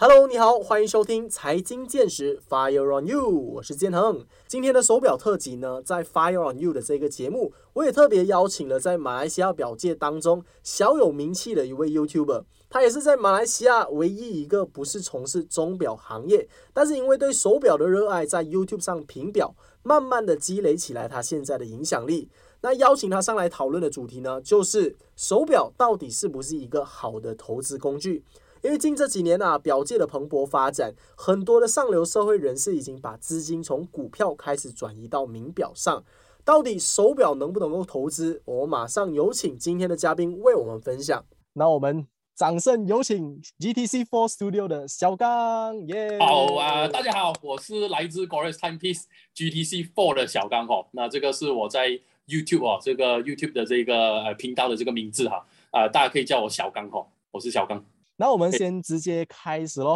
Hello， 你好，欢迎收听财经见识 F.I.R.E on You， 我是建恒。今天的手表特辑呢，在 F.I.R.E on You 的这个节目，我也特别邀请了在马来西亚表界当中小有名气的一位 YouTuber， 他也是在马来西亚唯一一个不是从事钟表行业，但是因为对手表的热爱，在 YouTube 上评表，慢慢的积累起来他现在的影响力。那邀请他上来讨论的主题呢，就是手表到底是不是一个好的投资工具？因为近这几年啊，表界的蓬勃发展，很多的上流社会人士已经把资金从股票开始转移到名表上。到底手表能不能够投资？我马上有请今天的嘉宾为我们分享。那我们掌声有请 GTC4 Studio 的小刚。Yeah! 好啊，大家好，我是来自 Gorgeous Timepiece GTC4 的小刚哦。那这个是我在 YouTube 哦，这个 YouTube 的这个频道的这个名字哈大家可以叫我小刚哦，我是小刚。那我们先直接开始咯，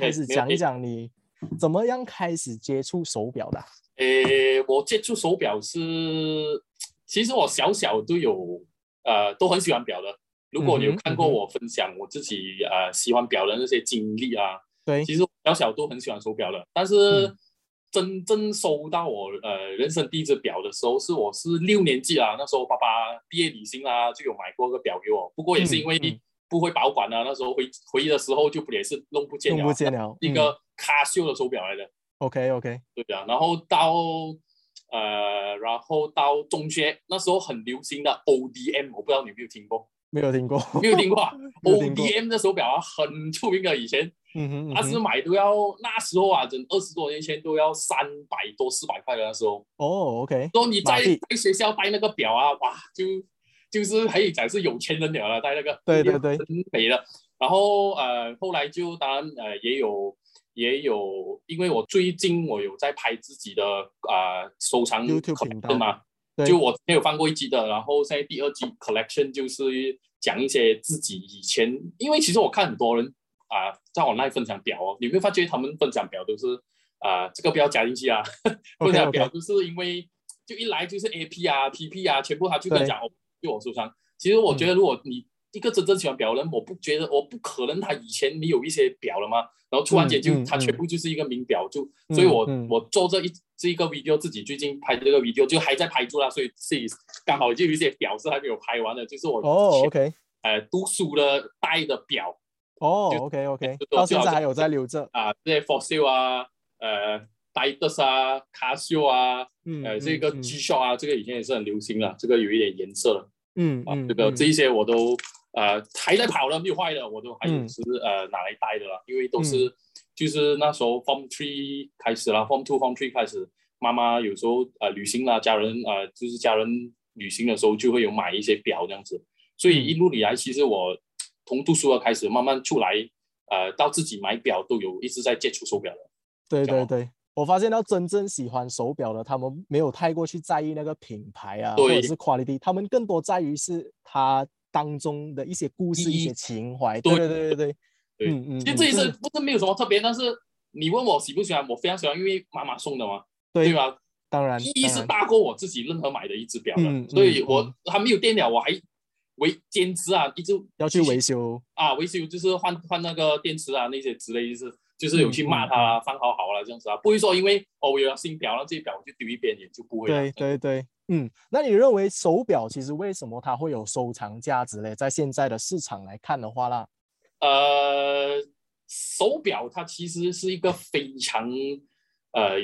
开始讲一讲你怎么样开始接触手表的。我接触手表是，其实我小小都有都很喜欢表的。如果你有看过我分享我自己喜欢表的那些经历啊，对，其实我小小都很喜欢手表的。但是真正收到我人生第一只表的时候，是我是6年级啊，那时候爸爸毕业旅行啊就有买过个表给我，不过也是因为不会保管啊，那时候回的时候就也是弄不见了，一个Casio的手表来的。OK， 对啊。然后到中学，那时候很流行的 ODM， 我不知道你有没有听过？没有听过啊。ODM 的手表啊，很出名的，以前。买都要，那时候啊，20多年前都要300多400块的那时候。OK。说你在学校戴那个表啊，哇，就是可以讲是有钱人了，戴那个，对，很美的。然后后来就当然也有，因为我最近我有在拍自己的收藏 YouTube 频道嘛，就我没有放过一集的，然后现在第2集 collection 就是讲一些自己以前，因为其实我看很多人在 online 分享表哦，你会发觉他们分享表都是这个不要加进去啊，分享表就是因为就一来就是 AP 啊 PP 啊，全部他就跟讲。对我收藏，其实我觉得，如果你一个真正喜欢表的人，我不可能他以前没有一些表了嘛，然后突然间就他全部就是一个名表，所以我做这一个 video， 自己最近拍这个 video 就还在拍住啦，所以自己刚好就有一些表是还没有拍完的，就是我读书的戴的表，OK， 到现在还有在留着啊，这些 Fossil 啊，Titus 啊 ，Casio 啊，这个 G-Shock 啊，这个以前也是很流行了，这个有一点颜色了，这一些我都还在跑了，没有坏的，我都还有是拿来戴的了，因为都是就是那时候 Form 3 开始啦 ，Form 2、Form 3开始，妈妈有时候旅行啦，家人旅行的时候就会有买一些表这样子，所以一路以来，其实我从读书开始慢慢出来，到自己买表都有一直在接触手表的，对。我发现到真正喜欢手表的，他们没有太过去在意那个品牌啊，或者是 quality， 他们更多在于是它当中的一些故事、一些情怀。对。其实这一次不是没有什么特别，但是你问我喜不喜欢，我非常喜欢，因为妈妈送的嘛，对吧？当然，意义是大过我自己任何买的一只表的，所以我还没有电了，我还坚持啊，一直要去维修啊，维修就是换那个电池啊，那些之类就是有去骂他啦，放好了这样子啊，不会说因为我有新表，那这些表我就丢一边，也就不会了。对，那你认为手表其实为什么它会有收藏价值嘞？在现在的市场来看的话啦，手表它其实是一个非常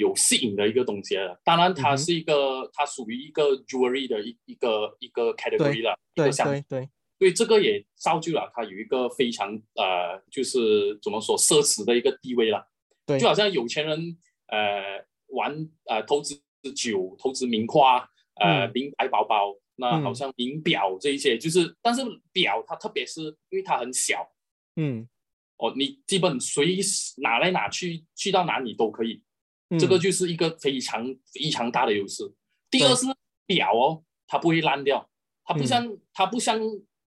有吸引的一个东西了。当然，它是一个它属于一个 jewelry 的一个 category 啦，一个项目。对。所以这个也造就了它有一个非常就是怎么说奢侈的一个地位了。对，就好像有钱人玩投资酒、投资名花、名牌包包，那好像名表这一些，就是但是表它特别是因为它很小，你基本随哪来哪去到哪里都可以，这个就是一个非常非常大的优势。第二是表它不会烂掉，它不像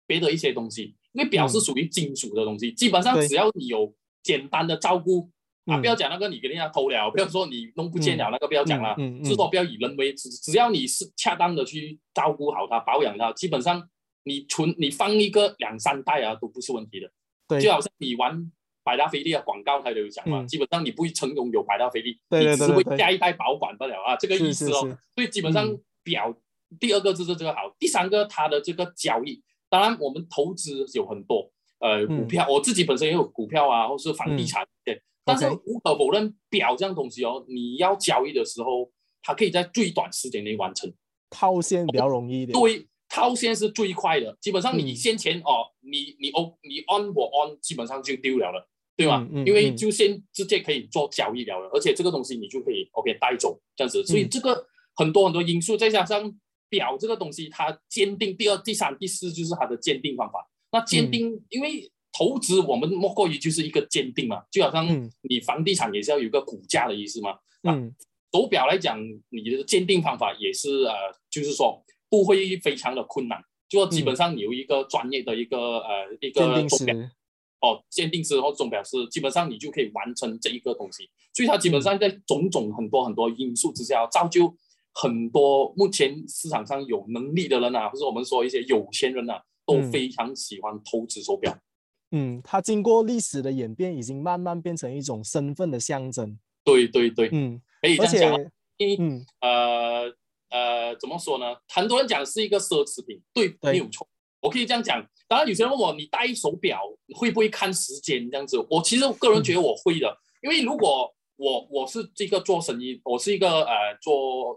别的一些东西，因为表是属于金属的东西，基本上只要你有简单的照顾不要讲那个你给人家偷了，不要说你弄不见了，那个不要讲了，至少不要以人为，只要你是恰当的去照顾好它、保养它，基本上你放一个2-3代啊都不是问题的。就好像你玩百达翡丽的广告它都有讲嘛，基本上你不会成功有百达翡丽，你只会下一代保管不了啊，这个意思哦。是是是，所以基本上表第二个就是这个好，第三个它的这个交易，当然我们投资有很多股票，我自己本身也有股票啊，或是房地产，对，但是无可否认表这样东西哦，你要交易的时候它可以在最短时间内完成，套现比较容易一点，对，套现是最快的，基本上你先前哦，你 on 我 on 基本上就丢了了，对吧？因为就先直接可以做交易了，而且这个东西你就可以 OK 带走这样子，所以这个很多很多因素，再加上表这个东西它鉴定第二、第三、第四就是它的鉴定方法。那鉴定，因为投资我们莫过于就是一个鉴定嘛，就好像你房地产也是要有一个股价的意思嘛。手表来讲，你的鉴定方法也是就是说不会非常的困难，就基本上有一个专业的一个钟表哦，鉴定师或钟表师，基本上你就可以完成这一个东西。所以它基本上在种种很多很多因素之下，造就很多目前市场上有能力的人啊，或者我们说一些有钱人啊，都非常喜欢投资手表。它经过历史的演变，已经慢慢变成一种身份的象征。对对对，可以这样讲啊，怎么说呢？很多人讲是一个奢侈品，对，没有错。我可以这样讲。当然，有些人问我，你戴手表会不会看时间这样子？我其实个人觉得我会的，因为如果我是这个做生意，我是一个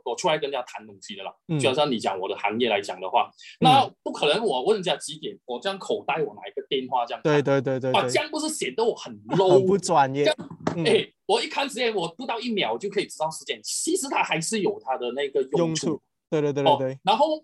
我出来跟人家谈东西的啦。就好像你讲我的行业来讲的话，那不可能我问人家几点，我这样口袋我拿一个电话这样看。对，这样不是显得我很 low， 很不专业。我一看时间，我不到一秒就可以知道时间。其实它还是有它的那个用处。对、哦。然后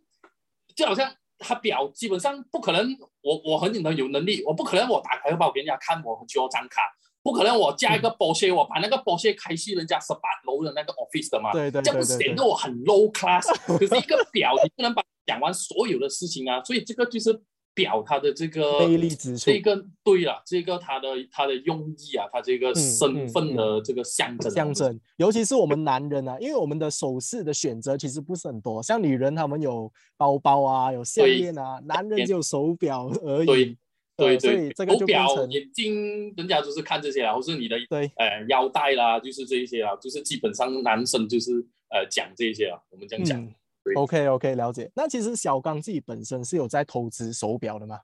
就好像它表基本上不可能，我很有能力，我不可能我打开荷包给人家看我很需要张卡。不可能，我加一个 Porsche， 我把那个 Porsche 开去人家18楼的那个 office 的嘛，这样显得我很 low class 。可是一个表，你不能把讲完所有的事情啊，所以这个就是表它的这个魅力之处。对了，这个它的用意啊，它这个身份的这个象征。尤其是我们男人啊，因为我们的首饰的选择其实不是很多，像女人他们有包包啊，有项链啊，男人就有手表而已。对，手表、眼镜，人家就是看这些啦，或是你的腰带啦，就是这一些啦，就是基本上男生就是讲这些啦，我们这样讲。OK， 了解。那其实小刚自己本身是有在投资手表的吗？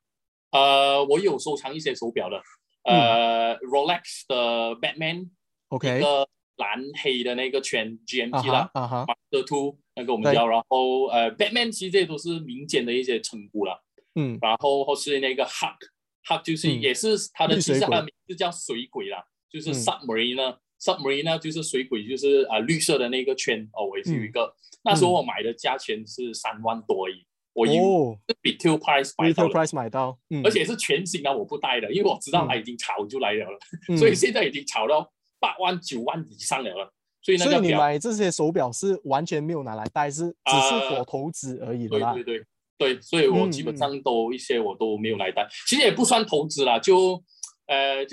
我有收藏一些手表的，Rolex 的 Batman， 一个蓝黑的那个圈 GMT 啦 ，Master Two 那个我们叫，然后Batman 其实这都是民间的一些称呼啦，然后或是那个 Hulk。它就是也是它的，其实它的名字叫水鬼啦，就是 Submariner，Submariner 就是水鬼，就是绿色的那个圈哦，我也是有一个。那时候我买的价钱是3万多而已，我以retail price 买到，而且是全新的，我不带的，因为我知道它已经炒就来了，所以现在已经炒到8万9万以上了。所以你买这些手表是完全没有拿来带，只是for投资而已的啦。对，所以我基本上都一些我都没有来带，其实也不算投资啦，就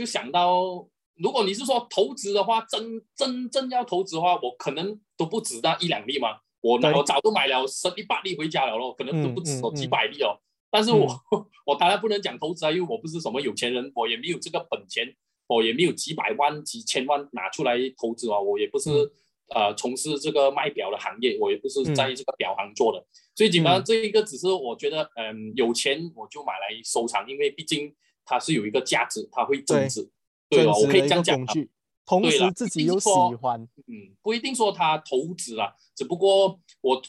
想到，如果你是说投资的话，真正要投资的话，我可能都不止那1-2粒嘛，我早都买了18粒回家了咯，可能都不止几百粒哦。但是我当然不能讲投资啊，因为我不是什么有钱人，我也没有这个本钱，我也没有几百万、几千万拿出来投资啊，我也不是。从事这个卖表的行业，我也不是在这个表行做的，所以基本上这一个只是我觉得，有钱我就买来收藏，因为毕竟它是有一个价值，它会增值，对吧？我可以这样讲，同时自己又喜欢，不一定说它投资啦，只不过我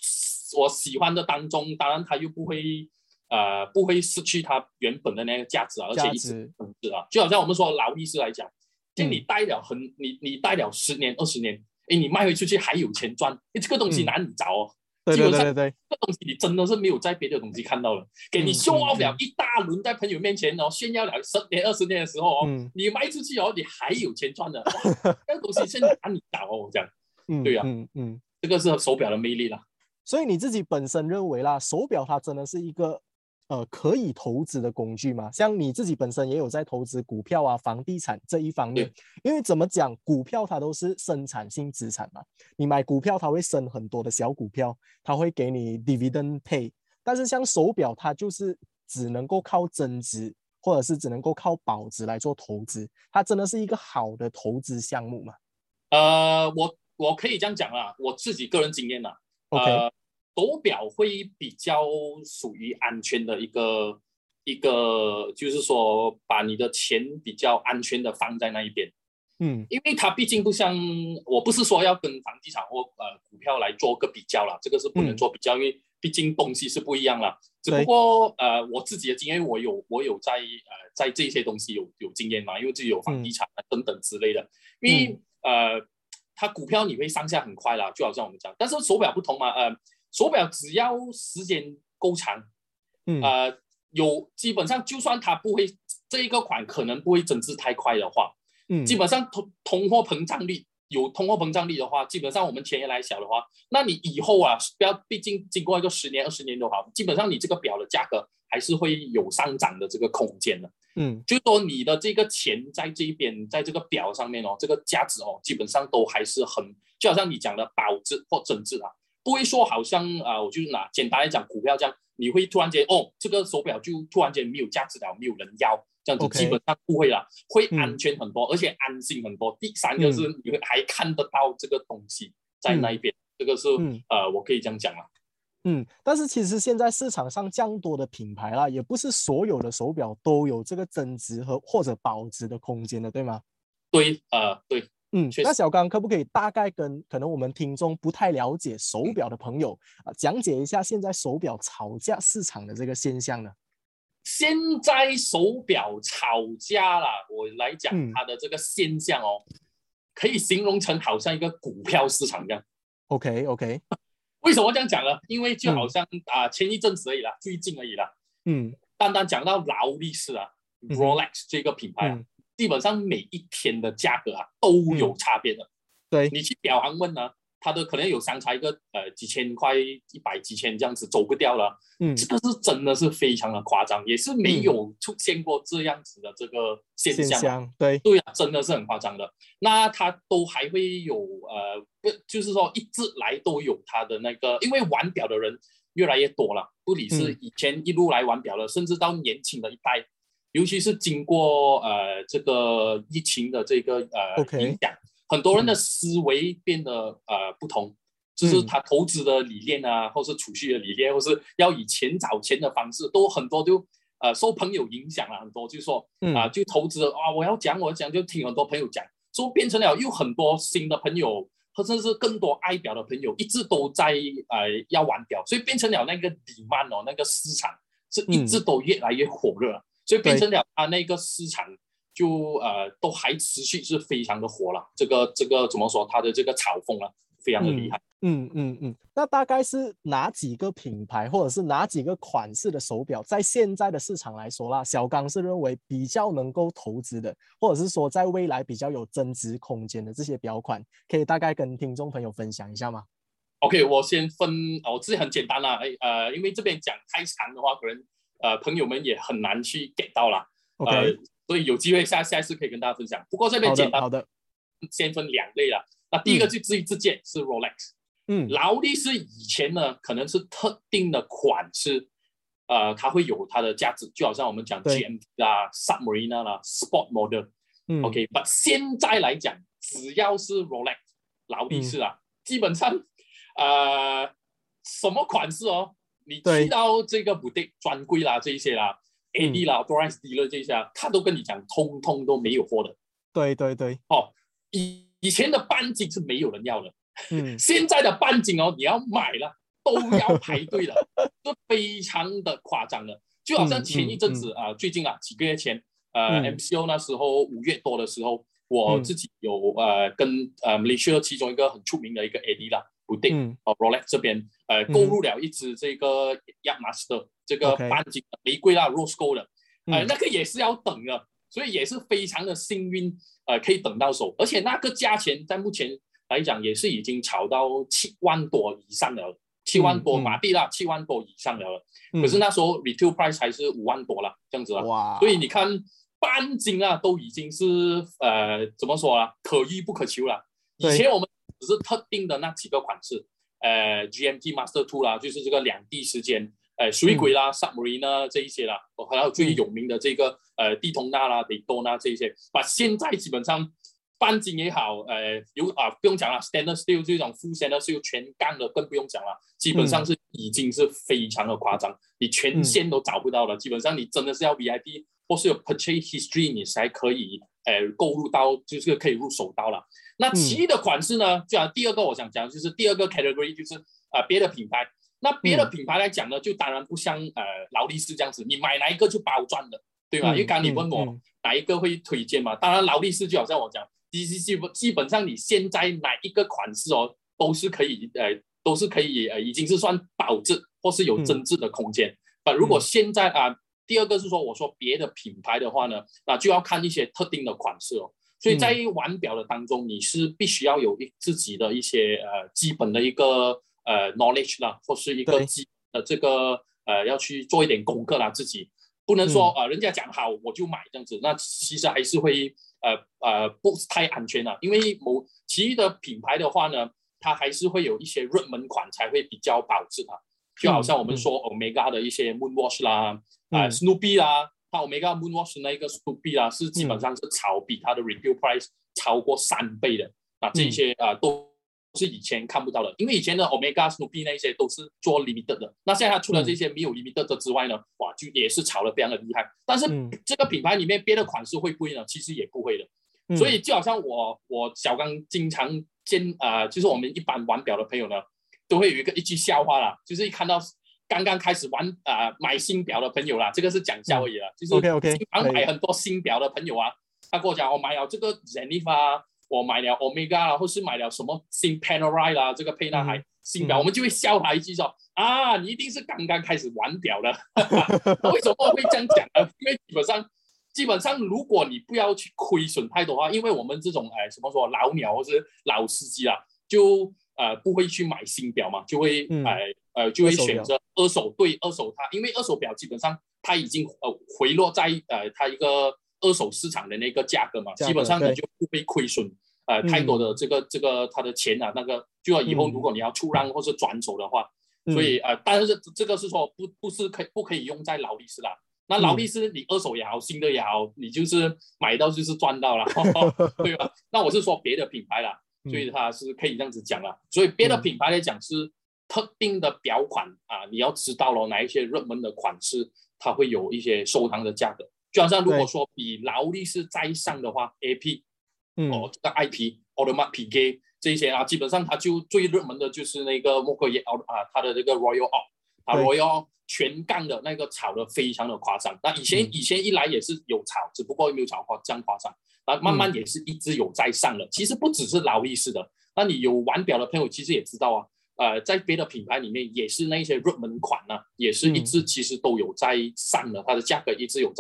喜欢的当中，当然它又不会失去它原本的那个价值啊，而且一直增值啊，就好像我们说劳力士来讲，就你戴了10年20年。你卖回出去还有钱赚，这个东西难以找哦。对，这个东西你真的是没有在别的东西看到了。给你show off了一大轮，在朋友面前哦炫耀了10年20年的时候哦，你卖出去哦，你还有钱赚的，这个东西是难以找哦。我讲，对呀，这个是手表的魅力啦。所以你自己本身认为啦，手表它真的是一个可以投资的工具嘛？像你自己本身也有在投资股票啊、房地产这一方面，因为怎么讲，股票它都是生产性资产嘛。你买股票，它会生很多的小股票，它会给你 dividend pay。但是像手表，它就是只能够靠增值，或者是只能够靠保值来做投资，它真的是一个好的投资项目吗？我可以这样讲啦，我自己个人经验啦，手表会比较属于安全的一个，就是说把你的钱比较安全的放在那一边。因为它毕竟不像，我不是说要跟房地产或股票来做个比较啦，这个是不能做比较，因为毕竟东西是不一样啦。只不过我自己的经验，我有在这些东西有经验嘛，因为自己有房地产等等之类的。因为它股票你会上下很快啦，就好像我们讲，但是手表不同嘛，手表只要时间够长，有基本上就算它不会这一个款可能不会增值太快的话。基本上通货膨胀率的话，基本上我们钱也来小的话，那你以后啊，毕竟经过一个10年20年的话，基本上你这个表的价格还是会有上涨的这个空间的。就是说你的这个钱在这边，在这个表上面哦，这个价值哦，基本上都还是很，就好像你讲的保值或增值啊，不会说好像我就拿简单来讲股票这样，你会突然间哦，这个手表就突然间没有价值了，没有人要。这样子基本上不会啦，会安全很多，而且安心很多。第三个是你还看得到这个东西在那一边，这个是我可以这样讲啦。但是其实现在市场上这样多的品牌啦，也不是所有的手表都有这个增值和或者保值的空间的，对吗？对，对。那小刚可不可以大概跟可能我们听众不太了解手表的朋友讲解一下现在手表炒价市场的这个现象呢？现在手表炒价啦，我来讲它的这个现象哦，可以形容成好像一个股票市场这样。OK， 为什么这样讲呢？因为就好像前一阵子而已啦，最近而已啦。单单讲到劳力士啊 ，Rolex 这个品牌啊，基本上每一天的价格啊都有差别的。对，你去表行问呢，它的可能有相差一个几千块、100几千这样子，走不掉了。这个是真的是非常的夸张，也是没有出现过这样子的这个现象。对啊，真的是很夸张的。那它都还会有就是说一直来都有它的那个，因为玩表的人越来越多了，不只是以前一路来玩表了，甚至到年轻的一代，尤其是经过这个疫情的这个影响。很多人的思维变得不同，就是他投资的理念啊，或是储蓄的理念，或是要以钱找钱的方式，都很多就受朋友影响了，很多就说就投资啊，我要讲，就听很多朋友讲，所以变成了又很多新的朋友，或者是更多爱表的朋友，一直都在要玩表，所以变成了那个 demand 哦，那个市场是一直都越来越火热，所以变成了他那个市场。就都还持续是非常的火了，这个怎么说？它的这个炒风啊，非常的厉害。那大概是哪几个品牌或者是哪几个款式的手表，在现在的市场来说啦，小刚是认为比较能够投资的，或者是说在未来比较有增值空间的这些表款，可以大概跟听众朋友分享一下吗 ？OK， 我先分，我自己很简单啦，因为这边讲太长的话，可能朋友们也很难去 get 到啦。OK。所以有机会下一次可以跟大家分享。不过这边简单，先分两类了。那第一个就至于自荐是 Rolex，劳力士以前呢可能是特定的款式，它会有它的价值，就好像我们讲 GMT 啦、Submariner 啦、Sport Model，OK。但现在来讲，只要是 Rolex 劳力士啊，基本上什么款式哦，你去到这个 boutique 专柜啦这一些啦。AD 啦 Price Dealer 这些他都跟你讲通通都没有货的。对。以前的半斤是没有人要的。现在的半斤哦，你要买了都要排队了，这非常的夸张的。就好像前一阵子最近几个月前MCO 那时候5月多的时候，我自己有跟Malaysia 其中一个很出名的一个 AD 啦不定Rolex 这边购入了一只这个 Yachtmaster 这个半斤的玫瑰啦 Rose Gold 的那个也是要等的，所以也是非常的幸运可以等到手，而且那个价钱在目前来讲也是已经炒到7万多以上了，7万多马币啦，7万多以上了，可是那时候 retail price 还是5万多啦这样子啦。所以你看半斤啊都已经是怎么说啊，可遇不可求啦。以前我们只是特定的那几个款式，GMT Master 2啦，就是这个两地时间水鬼啦、Submariner 这一些啦，还有最有名的这个地通纳啦、雷多纳这一些。把现在基本上半径也好，有啊不用讲了 ，stainless steel 这种 full stainless steel 全钢的更不用讲了，基本上是已经是非常的夸张，你全线都找不到了。基本上你真的是要 VIP 或是有 purchase history 你才可以购入到，就是可以入手到了。那其余的款式呢？就第二个我想讲就是第二个 category 就是别的品牌。那别的品牌来讲呢，就当然不像劳力士这样子，你买哪一个就包赚的，对吧？因为刚你问我哪一个会推荐嘛，当然劳力士就好像我讲，基本上你现在哪一个款式哦，都是可以已经是算保值或是有增值的空间。如果现在啊，第二个是说我说别的品牌的话呢，那就要看一些特定的款式哦。所以在玩表的当中，你是必须要有自己的一些基本的一个knowledge 啦，或是一个这个要去做一点功课啦，自己不能说人家讲好我就买这样子，那其实还是会不太安全啦。因为其余的品牌的话呢，它还是会有一些热门款才会比较保值啦，就好像我们说 Omega 的一些 Moonwatch 啦，Snoopy 啦。它 Omega Moonwatch 那一个 Snoopy 啦，是基本上是炒比它的 retail price 超过3倍的，那这些都是以前看不到的，因为以前的 Omega Snoopy 那些都是做 limited 的，那现在它除了这些没有 limited 的之外呢，哇，就也是炒得非常的厉害。但是这个品牌里面别的款式会不会呢？其实也不会的。所以就好像我小刚经常见就是我们一般玩表的朋友呢，都会有一句笑话啦，就是一看到刚刚开始玩买新表的朋友啦，这个是讲笑而已啦，就是经常买很多新表的朋友啊，他跟我讲我买了这个 Zenith 啊，我买了 Omega 啦，或是买了什么新 Panerai 啦，这个沛纳海新表，我们就会笑他一句说啊，你一定是刚刚开始玩表的。为什么会这样讲呢？因为基本上如果你不要去亏损太多的话，因为我们这种什么说老鸟或是老司机啊，就不会去买新表嘛，就会就会选择二手，对，二手它，因为二手表基本上它已经回落在它一个二手市场的那个价格嘛，基本上你就不会亏损太多的这个它的钱啊，那个就要以后如果你要出让或是转手的话，所以但是这个是说不可以用在劳力士啦。那劳力士你二手也好，新的也好，你就是买到就是赚到了，对吧？那我是说别的品牌啦。所以它是可以这样子讲了，所以别的品牌来讲是特定的表款啊，你要知道了哪一些热门的款式，它会有一些收藏的价格。就好像如果说比劳力士再上的话 ，AP， 这个 IP Audemars Piguet 这些啊，基本上它就最热门的就是那个莫克耶它的这个 Royal Oak， 它 Royal 全杠的那个炒的非常的夸张。那以前一来也是有炒，只不过没有炒过这样夸张。慢慢也是一直有在上了，其实不只是劳力士的，那你有玩表的朋友其实也知道啊，在别的品牌里面也是那些热门款呢，也是一直其实都有在上的，它的价格一直有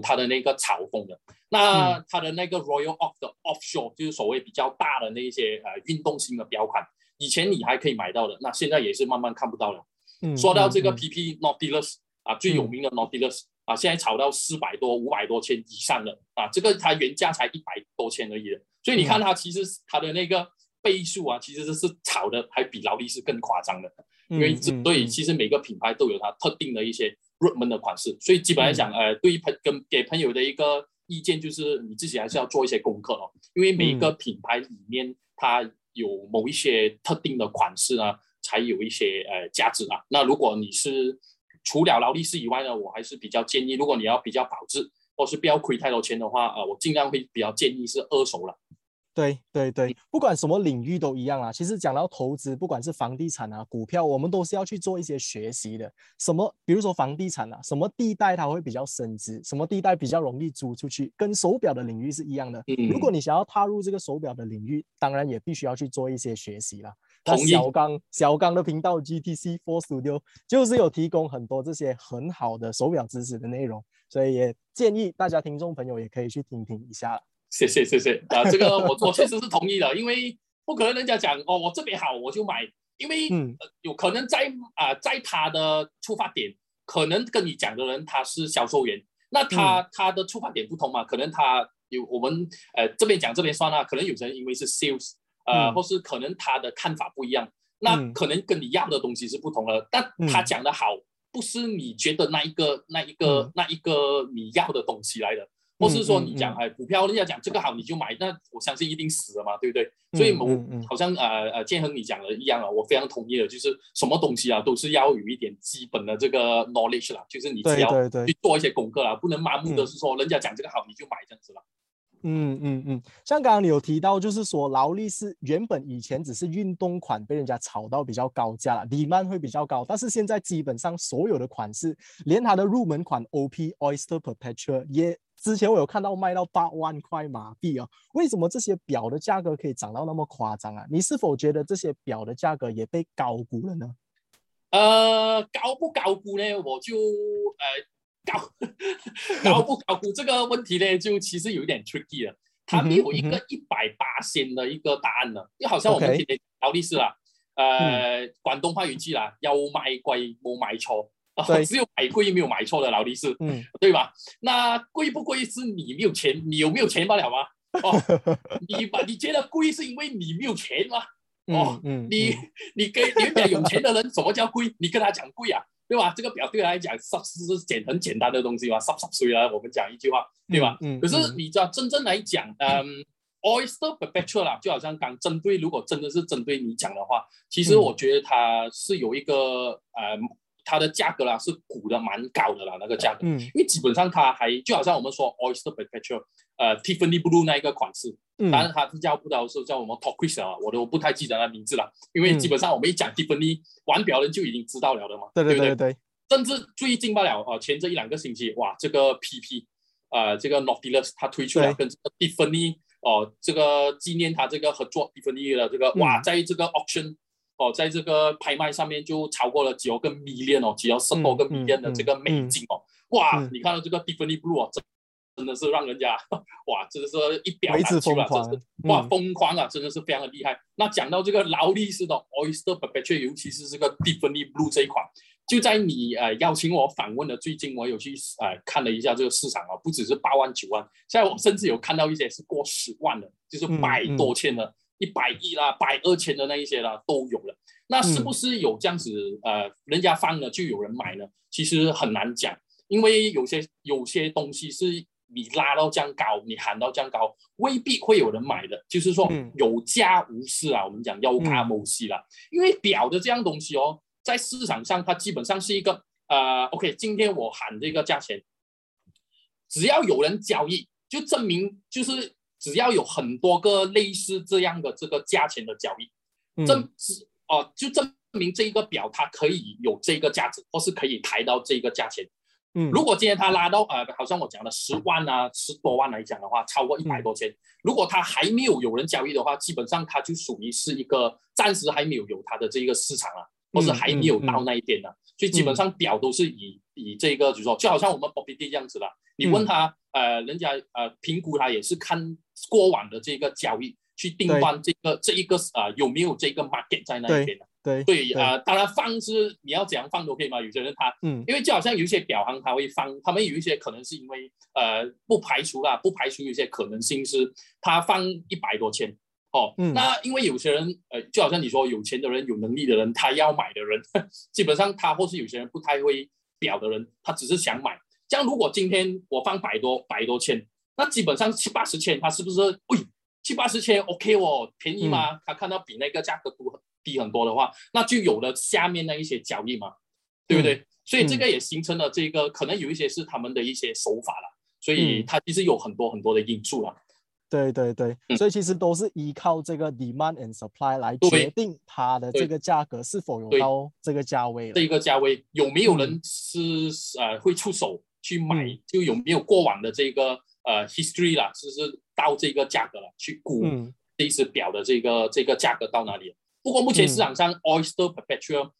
它的那个炒风的。那它的那个 Royal Oak 的 Offshore 就是所谓比较大的那些运动型的表款，以前你还可以买到的，那现在也是慢慢看不到了。说到这个 PP Nautilus 啊，最有名的 Nautilus。啊，现在炒到400多、500多千以上了啊！这个它原价才100多千而已的，所以你看它其实它的那个倍数啊，其实是炒的还比劳力士更夸张的，因为所以其实每个品牌都有它特定的一些热门的款式，所以基本来讲，对于给朋友的一个意见就是你自己还是要做一些功课哦，因为每一个品牌里面它有某一些特定的款式呢，才有一些价值啊。那如果你是除了劳力士以外呢，我还是比较建议，如果你要比较保值或是不要亏太多钱的话，我尽量会比较建议是二手了。对对对，不管什么领域都一样啦。其实讲到投资，不管是房地产啊、股票，我们都是要去做一些学习的。什么，比如说房地产啊，什么地带它会比较升值，什么地带比较容易租出去，跟手表的领域是一样的。如果你想要踏入这个手表的领域，当然也必须要去做一些学习啦。那小刚的频道 GTC4 Studio 就是有提供很多这些很好的手表知识的内容，所以也建议大家听众朋友也可以去听听一下。谢谢啊，这个我确实是同意了，因为不可能人家讲哦，我这边好我就买，因为有可能在他的出发点，可能跟你讲的人他是销售员，那他的出发点不同嘛，可能他有我们这边讲这边算啦，可能有人因为是 sales。或是可能他的看法不一样，那可能跟你要的东西是不同的，但他讲的好，不是你觉得那一个你要的东西来的，或是说你讲哎股票人家讲这个好你就买，那我相信一定死了嘛，对不对？所以我好像建恒你讲的一样啊，我非常同意的，就是什么东西啊都是要有一点基本的这个 knowledge 啦，就是你只要去做一些功课啦，不能盲目的是说人家讲这个好你就买这样子啦。像刚刚你有提到，就是说劳力士原本以前只是运动款被人家炒到比较高价了 ，demand 会比较高，但是现在基本上所有的款式，连它的入门款 OP Oyster Perpetual 也之前我有看到卖到8万块马币啊，为什么这些表的价格可以涨到那么夸张啊？你是否觉得这些表的价格也被高估了呢？高不高估呢？我就高不高估这个问题呢，就其实有点 tricky 了，它没有一个 100% 的一个答案了，就好像我们今天劳力士啦，广东话语句啦，有买贵冇买错，只有买贵没有买错的劳力士，对吧？那贵不贵是你没有钱，你有没有钱罢了吗？你觉得贵是因为你没有钱吗？你跟人家有钱的人什么叫贵？你跟他讲贵啊？对吧？这个表对他来讲是很简单的东西嘛，湿湿碎了，我们讲一句话，对吧？可是你知道真正来讲，Oyster Perpetual 啦，就好像刚针对，如果真的是针对你讲的话，其实我觉得它是有一个它的价格啦是估的蛮高的啦，那个价格，因为基本上它还就好像我们说 Oyster Perpetual，Tiffany Blue 那一个款式，当然它是叫不到是叫我们 Turquoise 啊，我都不太记得它名字了，因为基本上我们一讲 Tiffany 玩表人就已经知道了的嘛，对不对？甚至最近罢了，前这一两个星期，哇，这个 PP，这个 Nautilus 它推出了跟这个 Tiffany 这个纪念它这个合作 Tiffany 的这个，哇，在这个 auction 在这个拍卖上面就超过了几个 million 几到10多个 million 的这个美金哇，你看到这个 Tiffany Blue 真的是让人家哇，真的是一表难求了，真是哇疯狂啊，真的是非常的厉害。那讲到这个劳力士的 Oyster Perpetual， 尤其是这个 Tiffany Blue 这一款，就在你邀请我访问的最近，我有去看了一下这个市场啊，不只是8万9万，现在我甚至有看到一些是过10万的，就是100多千的，100亿啦、120千的那一些啦都有了。那是不是有这样子人家放了就有人买呢？其实很难讲，因为有些东西是。你拉到这样高，你喊到这样高，未必会有人买的。就是说有价无市啊，我们讲有价无市啦。因为表的这样东西哦，在市场上它基本上是一个OK， 今天我喊这个价钱，只要有人交易，就证明就是只要有很多个类似这样的这个价钱的交易，就证明这一个表它可以有这个价值，或是可以抬到这个价钱。如果今天他拉到好像我讲的10万啊10多万来讲的话，超过100多千，如果他还没有人交易的话，基本上他就属于是一个暂时还没有他的这个市场啊，或是还没有到那一边的所以基本上表都是以这个就是说，就好像我们 Bobby D 这样子啦，你问他人家评估他也是看过往的这个交易去定断这一个有没有这个 market 在那一边的对，当然放是你要怎样放都可以嘛。有些人他，因为就好像有一些表行他会放，他们有一些可能是因为不排除有些可能性是他放100多千那因为有些人就好像你说有钱的人、有能力的人，他要买的人，基本上他或是有些人不太会表的人，他只是想买。这样如果今天我放百多千，那基本上7、80千，他是不是7、80千 OK 便宜吗？他看到比那个价格低很多的话，那就有了下面那一些交易嘛，对不对？所以这个也形成了这个可能有一些是他们的一些手法了，所以它其实有很多很多的因素了。对，所以其实都是依靠这个 demand and supply 来决定它的这个价格是否有到这个价位了。这个价位有没有人是会出手去买，就有没有过往的这个history 啦，就是到这个价格了，去估这一只表的这个价格到哪里了。不过目前市场上 Oyster Perpetual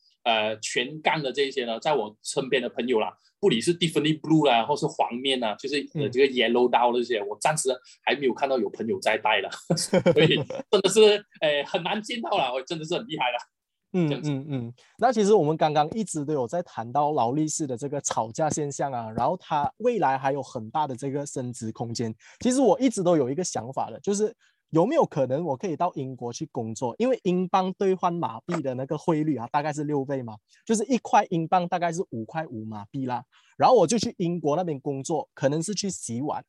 全杠的这些呢，在我身边的朋友啦，不理是 Tiffany Blue 啦，或是黄面啊，就是这个 Yellow Down 这些，我暂时还没有看到有朋友在戴了，所以真的是很难见到啦，真的是很厉害啦。那其实我们刚刚一直都有在谈到劳力士的这个炒价现象啊，然后它未来还有很大的这个升值空间。其实我一直都有一个想法的，就是有没有可能我可以到英国去工作？因为英镑兑换马币的那个汇率啊，大概是6倍嘛，就是1块英镑大概是5块5马币啦。然后我就去英国那边工作，可能是去洗碗。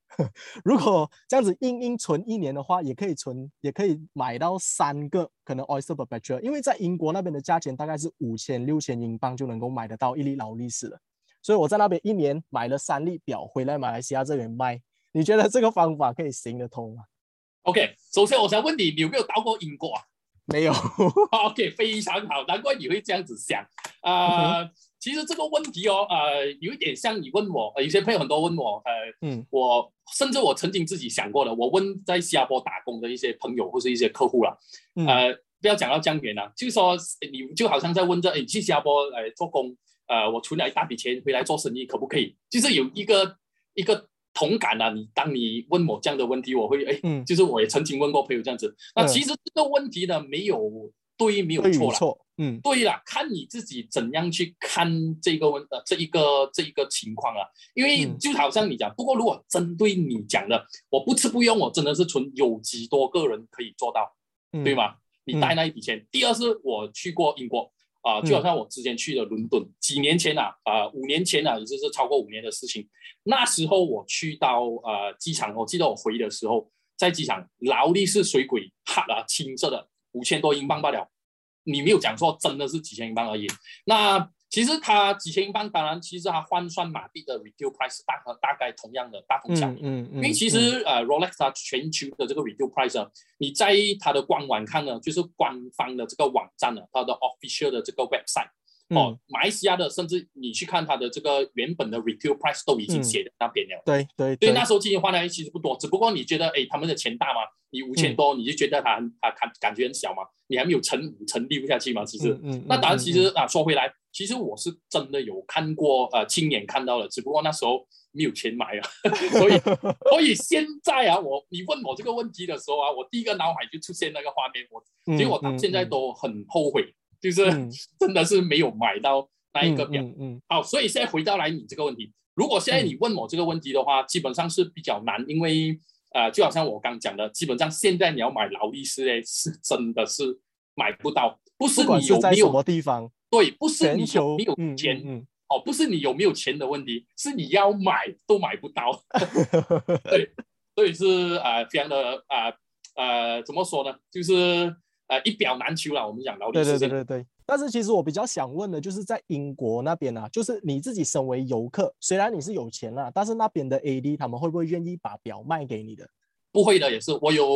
如果这样子硬存1年的话，也可以买到3个可能 Oyster Perpetual， 因为在英国那边的价钱大概是5000、6000英镑就能够买得到一粒劳力士了。所以我在那边1年买了3粒表，回来马来西亚这边卖。你觉得这个方法可以行得通吗 ？OK， 首先我想问你，你有没有到过英国啊？没有。OK， 非常好，难怪你会这样子想啊。其实这个问题哦，有一点像你问我，有些朋友很多问我，我甚至我曾经自己想过的，我问在新加坡打工的一些朋友或是一些客户啦，不要讲到这样远了，就是说你就好像在问着，你去新加坡做工，我存了一大笔钱回来做生意可不可以？就是有一个。同感啊！当你问我这样的问题，我会就是我也曾经问过朋友这样子。那其实这个问题呢，没有错了。对了，看你自己怎样去看这一个情况啊。因为就好像你讲，不过如果针对你讲的，我不吃不用，我真的是存有几多个人可以做到，对吗？你带那一笔钱。第二是我去过英国。就好像我之前去了伦敦，几年前啊，5年前啊，也就是超过5年的事情。那时候我去到机场，我记得我回的时候，在机场劳力士水鬼黑啊，青色的，5000多英镑罢了。你没有讲说真的是几千英镑而已。那其实它几千英镑，当然其实它换算马币的 retail price 大概同样的大同小异。因为其实Rolex 它全球的这个 retail price 啊，你在它的官网看呢，就是官方的这个网站呢，它的 official 的这个 website 马来西亚的，甚至你去看它的这个原本的 retail price 都已经写在那边了。对，那时候进行换来其实不多，只不过你觉得他们的钱大吗？你5000多你就觉得它感觉很小嘛？你还没有乘6下去嘛？其实那当然其实说回来。其实我是真的有看过，亲眼看到了，只不过那时候没有钱买啊，所以现在啊，你问我这个问题的时候啊，我第一个脑海就出现那个画面，其实我到现在都很后悔，就是真的是没有买到那一个表。好，所以现在回到来你这个问题，如果现在你问我这个问题的话，基本上是比较难，因为就好像我刚讲的，基本上现在你要买劳力士是真的是买不到，不是你有没有在什么地方。对，不是你有没有钱不是你有没有钱的问题，是你要买都买不到。对，所以是非常的怎么说呢？就是一表难求了。我们讲劳力士。对。但是其实我比较想问的就是在英国那边啊，就是你自己身为游客，虽然你是有钱啦，但是那边的 AD 他们会不会愿意把表卖给你的？不会的，也是我有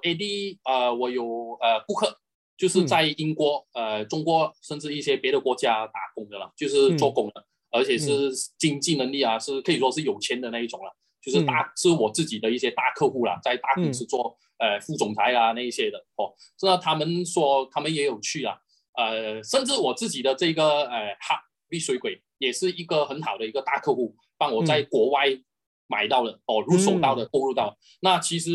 AD 我有顾客。就是在英国、中国甚至一些别的国家打工的啦，就是做工的，而且是经济能力啊，是可以说是有钱的那一种啦，就是是我自己的一些大客户啦，在大公司做副总裁啊那一些的那他们说他们也有去啦，甚至我自己的这个Hulk 水鬼也是一个很好的一个大客户，帮我在国外买到了入手到的购入到了。那其实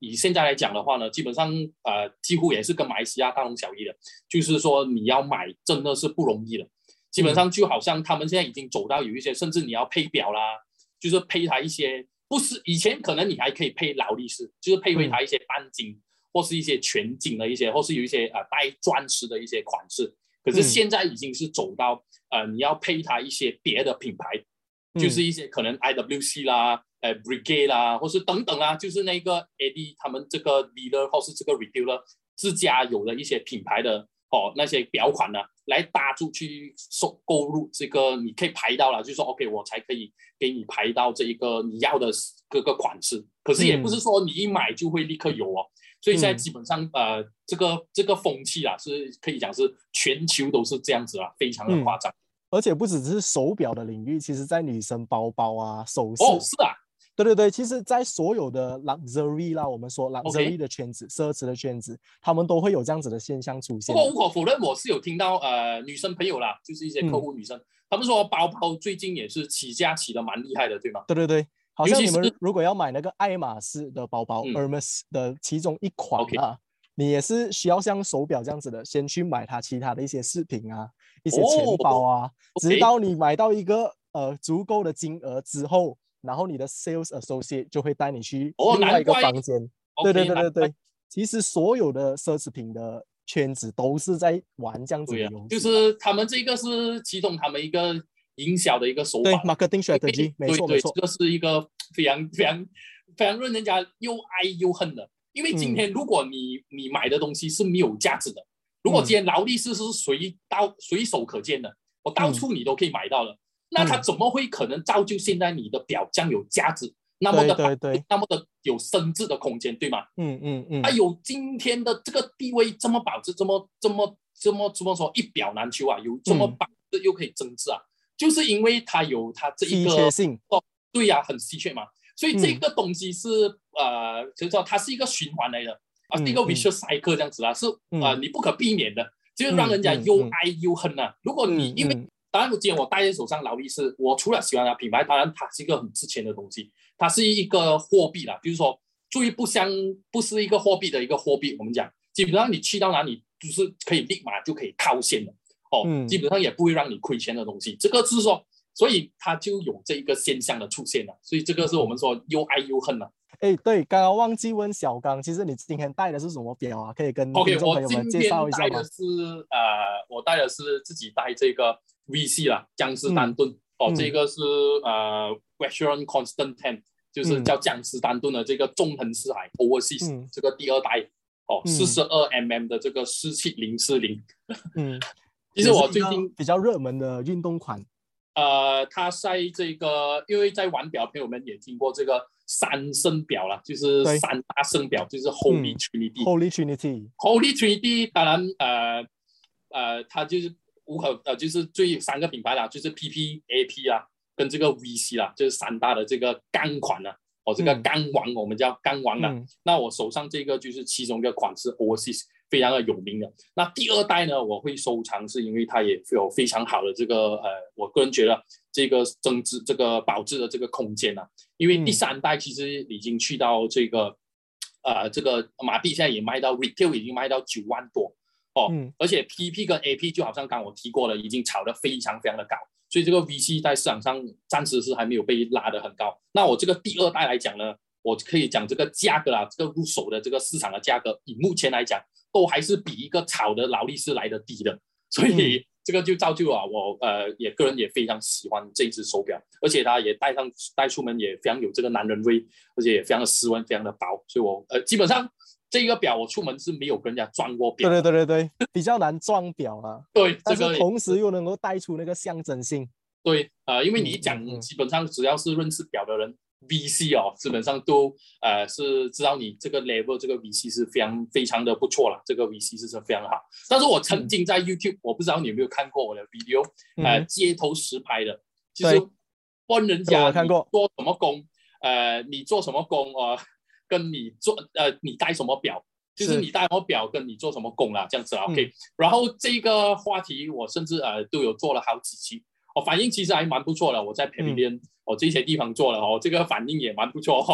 以现在来讲的话呢，基本上几乎也是跟马来西亚大同小异的，就是说你要买真的是不容易的，基本上就好像他们现在已经走到有一些甚至你要配表啦，就是配他一些不是以前可能你还可以配劳力士，就是配回他一些半金或是一些全金的一些，或是有一些带钻石的一些款式，可是现在已经是走到你要配他一些别的品牌，就是一些可能 IWC 啦、Brigade 啦，或是等等啦，就是那个 AD 他们这个 dealer 或是这个 retailer 自家有的一些品牌的那些表款呢，来搭住去购入这个，你可以排到了，就是说 OK 我才可以给你排到这一个你要的各个款式，可是也不是说你一买就会立刻有所以现在基本上这个风气啦，是可以讲是全球都是这样子啦，非常的夸张。而且不只是手表的领域，其实在女生包包啊、首饰对，其实在所有的 luxury 啦，我们说 luxury 的圈子、奢侈的圈子，他们都会有这样子的现象出现。不过无可否认，我是有听到女生朋友啦，就是一些客户女生，他们说包包最近也是起价起的蛮厉害的，对吗？对，好像你们如果要买那个爱马仕的包包 Hermes 的其中一款啊，你也是需要像手表这样子的，先去买它其他的一些饰品啊、一些钱包啊，直到你买到一个足够的金额之后，然后你的 sales associate 就会带你去另外一个房间。对，其实所有的奢侈品的圈子都是在玩这样子的游戏、啊，就是他们这个是其中他们一个营销的一个手法，对 marketing strategy， 没错没错，这个是一个非常非常非常让人家又爱又恨的，因为今天如果你买的东西是没有价值的，如果今天劳力士是随手可见的，我到处你都可以买到了，那它怎么会可能造就现在你的表匠有价值？那么的有升值的空间，对吗？它有今天的这个地位这么保值，这么说一表难求啊，有这么保值又可以增值啊，就是因为它有它这一个稀缺性，对呀、啊，很稀缺嘛。所以这个东西是就是说它是一个循环来的啊，是一个 vicious cycle 这样子啊，是你不可避免的，就是让人家又爱又恨啊。如果你因为当然，今天我戴在手上劳力士，我除了喜欢它品牌，当然它是一个很值钱的东西，它是一个货币啦。比如说，注意不是一个货币的一个货币，我们讲，基本上你去到哪里就是可以立马就可以套现的哦，基本上也不会让你亏钱的东西。这个是说，所以它就有这一个现象的出现了。所以这个是我们说又爱又恨了。哎，对，刚刚忘记问小刚，其实你今天戴的是什么表啊？可以跟听众朋友们介绍一下吗？ 我戴的是自己戴这个。VC 啦，江诗丹顿这个是Vacheron Constantin， 就是叫江诗丹顿的这个纵横四海 Overseas、这个第二代哦，42mm 的这个47040，其实我最近比较热门的运动款，它在这个，因为在玩表朋友们也听过这个三圣表啦，就是三大圣表，就是 Holy Trinity、Holy Trinity， 当然它就是。就是最三个品牌啦，就是 PP、AP 啦，跟这个 VC 啦，就是三大的这个钢款啦。这个钢王我们叫钢王啦。那我手上这个就是其中一个款式 Overseas， 非常的有名的。那第二代呢，我会收藏，是因为它也有非常好的这个我个人觉得这个增值、这个保值的这个空间啦。因为第三代其实已经去到这个这个马币现在也卖到 retail 已经卖到9万多。而且 PP 跟 AP 就好像 刚我提过了，已经炒得非常非常的高，所以这个 VC 在市场上暂时是还没有被拉得很高。那我这个第二代来讲呢，我可以讲这个价格啊，这个入手的这个市场的价格，以目前来讲都还是比一个炒的劳力士来得低的，所以这个就造就了我也个人也非常喜欢这只手表，而且它也带出门也非常有这个男人味，而且也非常的斯文，非常的薄，所以我基本上。这个表我出门是没有跟人家撞过表，对，比较难撞表啊。对，但是同时又能够带出那个象征性。对，因为你讲基本上只要是认识表的人 ，VC 哦，基本上都是知道你这个 level 这个 VC 是非常非常的不错了，这个 VC 是非常好。但是我曾经在 YouTube， 我不知道你有没有看过我的 video， 街头实拍的，就是问人家你做什么工，你做什么工跟你戴什么表，就是你戴什么表跟你做什么工啦，这样子啦 OK。然后这个话题我甚至都有做了好几期，反应其实还蛮不错的。我在 Pavilion 这些地方做了这个反应也蛮不错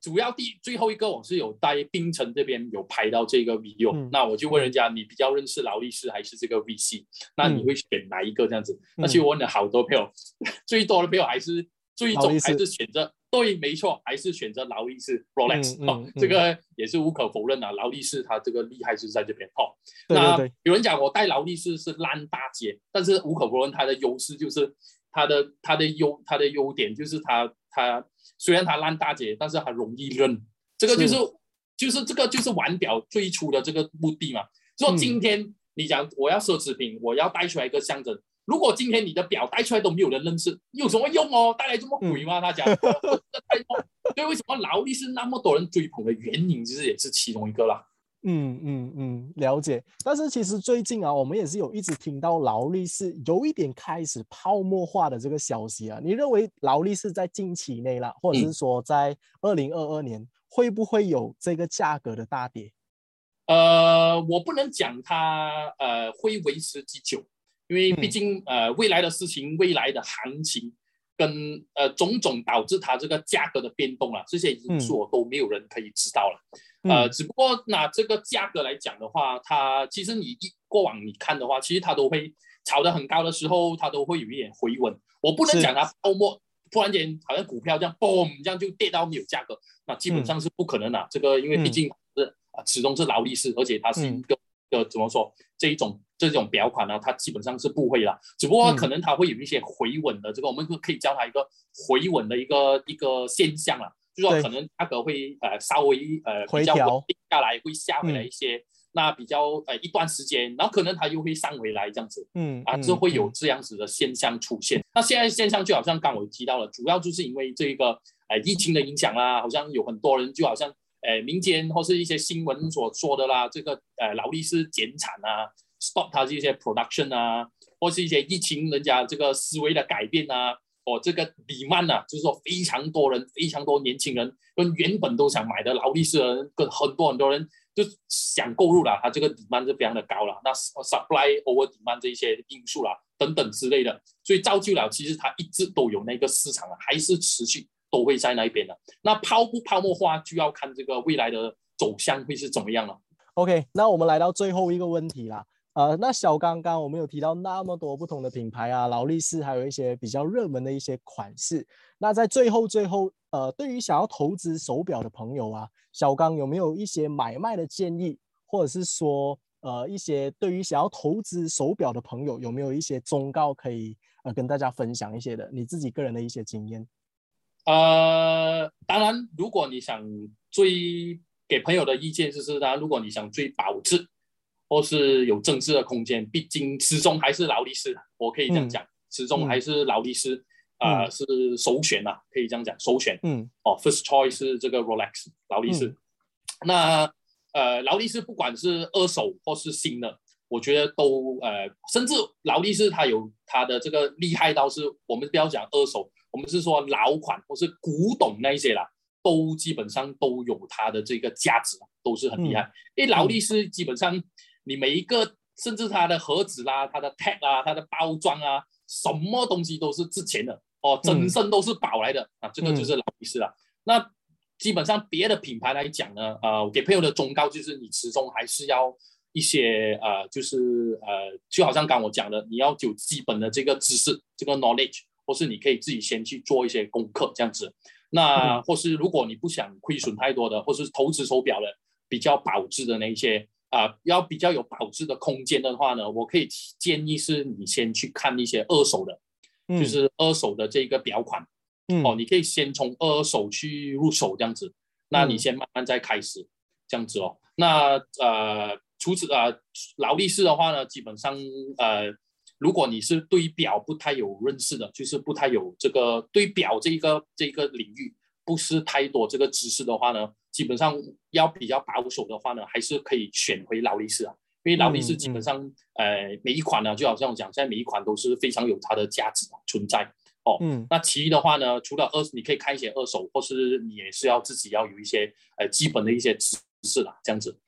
主要最后一个我是有在槟城这边有拍到这个 video，那我就问人家你比较认识劳力士还是这个 VC， 那你会选哪一个这样子？那其实我问了好多票，最多的票还是最终还是选择。对，没错，还是选择劳力士 Rolex，这个也是无可否认的。劳力士它这个厉害是在这边那有人讲我戴劳力士是烂大街，但是无可否认它的优势就是它的优点就是它虽然它烂大街，但是它容易认。这个就是这个就是玩表最初的这个目的嘛。所以今天你讲我要奢侈品，我要带出来一个象征。如果今天你的表带出来都没有人认识，有什么用哦？带来这么鬼吗？大家，所以为什么劳力士那么多人追捧的原因，其实也是其中一个啦。了解。但是其实最近啊，我们也是有一直听到劳力士有一点开始泡沫化的这个消息啊。你认为劳力士在近期内啦，或者是说在2022年，会不会有这个价格的大跌？我不能讲它会维持几久。因为毕竟未来的事情，未来的行情跟种种导致它这个价格的变动了，这些因素都没有人可以知道了。只不过拿这个价格来讲的话，它其实你过往你看的话，其实它都会炒得很高的时候，它都会有一点回稳。我不能讲它泡沫，突然间好像股票这样 boom 这样就跌到没有价格，那基本上是不可能的。这个因为毕竟是啊，始终是劳力士，而且它是一个、怎么说这种表款呢、它基本上是不会啦，只不过可能它会有一些回稳的这个，我们可以叫它一个回稳的一个现象啦，就是说可能价格会稍微比较稳定下来，会下回来一些。那比较一段时间，然后可能它又会上回来这样子，就会有这样子的现象出现。那现在现象就好像刚我提到了，主要就是因为这个疫情的影响啦，好像有很多人就好像民间或是一些新闻所说的啦，这个劳力士减产啊 ，stop 它这些 production 啊，或是一些疫情人家这个思维的改变啊，这个demand啊，就是说非常多人，非常多年轻人跟原本都想买的劳力士的人，跟很多人。就想购入了，它这个 demand 是非常的高了，那 supply over demand 这一些因素啦等等之类的，所以造就了其实它一直都有那个市场啊，还是持续都会在那边的。那泡沫化就要看这个未来的走向会是怎么样了。OK， 那我们来到最后一个问题啦。那小刚刚我们有提到那么多不同的品牌啊，劳力士还有一些比较热门的一些款式。那在最后，对于想要投资手表的朋友啊，小刚有没有一些买卖的建议，或者是说一些对于想要投资手表的朋友有没有一些忠告可以跟大家分享一些的你自己个人的一些经验？当然，如果你想追给朋友的意见就是，当然如果你想追保值。或是有政治的空间，毕竟始终还是劳力士，我可以这样讲，始终还是劳力士是首选啊，可以这样讲，首选。First choice 是这个 Rolex 劳力士。那劳力士不管是二手或是新的，我觉得都甚至劳力士它有它的这个厉害到是，我们不要讲二手，我们是说老款或是古董那一些啦。都基本上都有它的这个价值，都是很厉害。因为劳力士基本上你每一个，甚至它的盒子啦、它的 tag 啦、它的包装啊，什么东西都是值钱的哦，整身都是宝来的啊，这个就是劳力士啦。那基本上别的品牌来讲呢，我给朋友的忠告就是，你始终还是要一些就是就好像刚我讲的，你要有基本的这个知识，这个 knowledge， 或是你可以自己先去做一些功课这样子。那或是如果你不想亏损太多的，或是投资手表的比较保值的那一些要比较有保值的空间的话呢，我可以建议是你先去看一些二手的，就是二手的这个表款，你可以先从二手去入手这样子，那你先慢慢再开始这样子哦。那除此劳力士的话呢，基本上如果你是对表不太有认识的，就是不太有这个对表这个领域不是太多这个知识的话呢，基本上要比较保守的话呢，还是可以选回劳力士啊，因为劳力士基本上每一款呢，就好像我讲，现在每一款都是非常有它的价值存在哦。那其余的话呢，除了你可以看一些二手，或是你也是要自己要有一些基本的一些知识啦，这样子。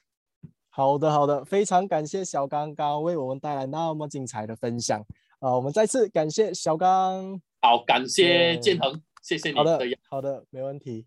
好的，非常感谢小刚刚为我们带来那么精彩的分享，我们再次感谢小刚。好，感谢建恒，谢谢你的。好的，没问题。